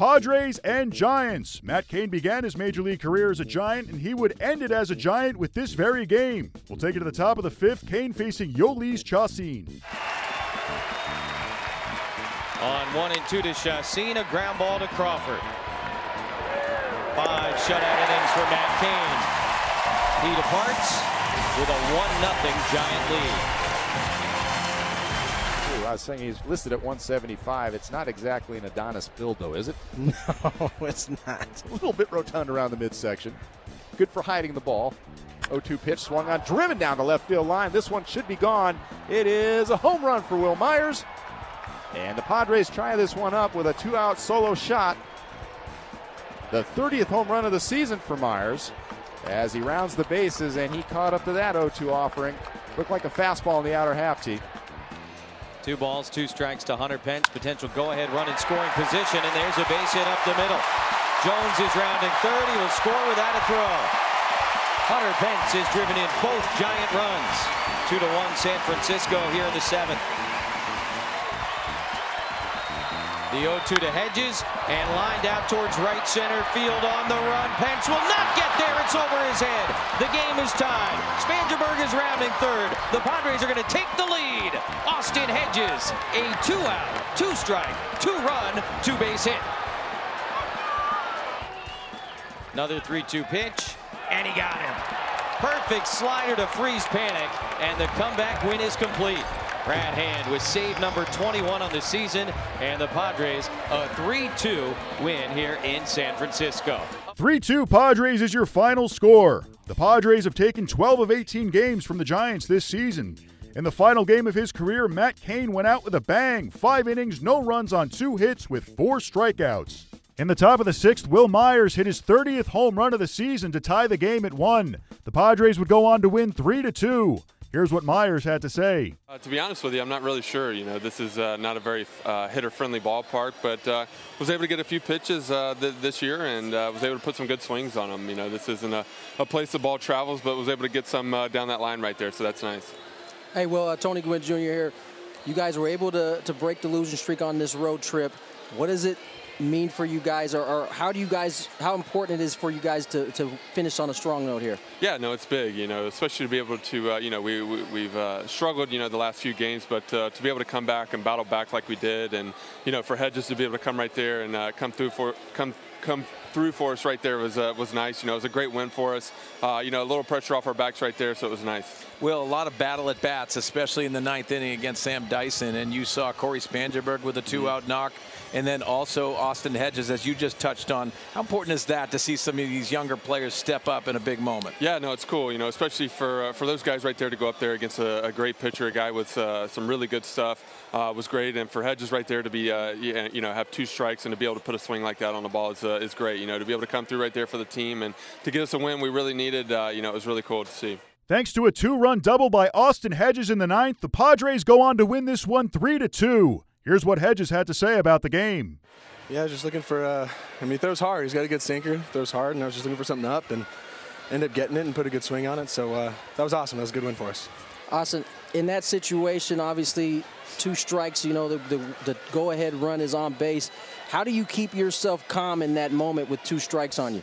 Padres and Giants. Matt Cain began his major league career as a Giant, and he would end it as a Giant with this very game. We'll take it to the top of the fifth, Cain facing Jhoulys Chacin. On 1-2 to Chacin, a ground ball to Crawford. 5 shutout innings for Matt Cain. He departs with a 1-0 Giant lead. Ooh, I was saying he's listed at 175. It's not exactly an Adonis build, though, is it? No, it's not. A little bit rotund around the midsection. Good for hiding the ball. 0-2 pitch swung on, driven down the left field line. This one should be gone. It is a home run for Will Myers. And the Padres try this one up with a 2-out solo shot. The 30th home run of the season for Myers as he rounds the bases, and he caught up to that 0-2 offering. Looked like a fastball in the outer half tee. 2 balls, 2 strikes to Hunter Pence. Potential go-ahead run in scoring position, and there's a base hit up the middle. Jones is rounding third. He will score without a throw. Hunter Pence has driven in both Giant runs. 2-1 San Francisco here in the 7th. The 0-2 to Hedges, and lined out towards right center field on the run. Pence will not get there. It's over his head. The game is tied. Spangenberg is rounding third. The Padres are going to take the lead. Austin Hedges, a 2-out, 2-strike, 2-run, 2-base hit. Another 3-2 pitch, and he got him. Perfect slider to freeze panic, and the comeback win is complete. Brad Hand with save number 21 on the season, and the Padres a 3-2 win here in San Francisco. 3-2 Padres is your final score. The Padres have taken 12 of 18 games from the Giants this season. In the final game of his career, Matt Cain went out with a bang. 5 innings, no runs on 2 hits with 4 strikeouts. In the top of the 6th, Will Myers hit his 30th home run of the season to tie the game at 1. The Padres would go on to win 3-2. Here's what Myers had to say. To be honest with you, I'm not really sure. You know, this is not a very hitter-friendly ballpark, but was able to get a few pitches this year, and was able to put some good swings on them. You know, this isn't a place the ball travels, but was able to get some down that line right there, so that's nice. Hey, Will, Tony Gwynn Jr. here. You guys were able to break the losing streak on this road trip. What does it mean for you guys, or how do you guys, how important it is for you guys to finish on a strong note here? Yeah, no, it's big, you know, especially to be able to, you know, we've struggled, you know, the last few games, but to be able to come back and battle back like we did, and you know, for Hedges to be able to come right there and come through for us right there was nice. You know, it was a great win for us. You know, a little pressure off our backs right there, so it was nice. Well, a lot of battle at bats, especially in the 9th inning against Sam Dyson, and you saw Corey Spangenberg with a 2-out knock, and then also Austin Hedges, as you just touched on. How important is that to see some of these younger players step up in a big moment? Yeah, no, it's cool. You know, especially for those guys right there to go up there against a great pitcher, a guy with some really good stuff, was great. And for Hedges right there to be, you know, have 2 strikes and to be able to put a swing like that on the ball is great. You know, to be able to come through right there for the team and to get us a win we really needed, you know, it was really cool to see. Thanks to a 2-run double by Austin Hedges in the 9th, the Padres go on to win this one 3-2. Here's what Hedges had to say about the game. Yeah, just looking for, I mean, he throws hard. He's got a good sinker, throws hard, and I was just looking for something up and ended up getting it and put a good swing on it. So that was awesome. That was a good win for us. Austin, in that situation, obviously, 2 strikes, you know, the go-ahead run is on base. How do you keep yourself calm in that moment with 2 strikes on you?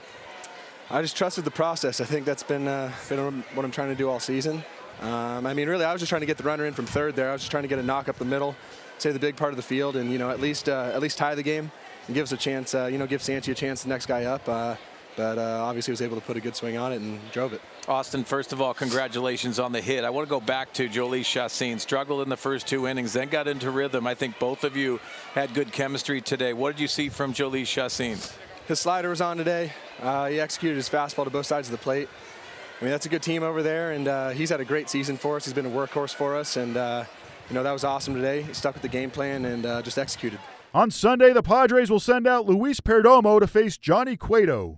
I just trusted the process. I think that's been what I'm trying to do all season. I mean, really, I was just trying to get the runner in from third there. I was just trying to get a knock up the middle, save the big part of the field, and, you know, at least tie the game and give us a chance, you know, give Sanchez a chance, the next guy up. But obviously was able to put a good swing on it and drove it. Austin, first of all, congratulations on the hit. I want to go back to Jhoulys Chacin. Struggled in the first 2 innings, then got into rhythm. I think both of you had good chemistry today. What did you see from Jhoulys Chacin? His slider was on today. He executed his fastball to both sides of the plate. I mean, that's a good team over there, and he's had a great season for us. He's been a workhorse for us, and you know, that was awesome today. He stuck with the game plan and just executed. On Sunday, the Padres will send out Luis Perdomo to face Johnny Cueto.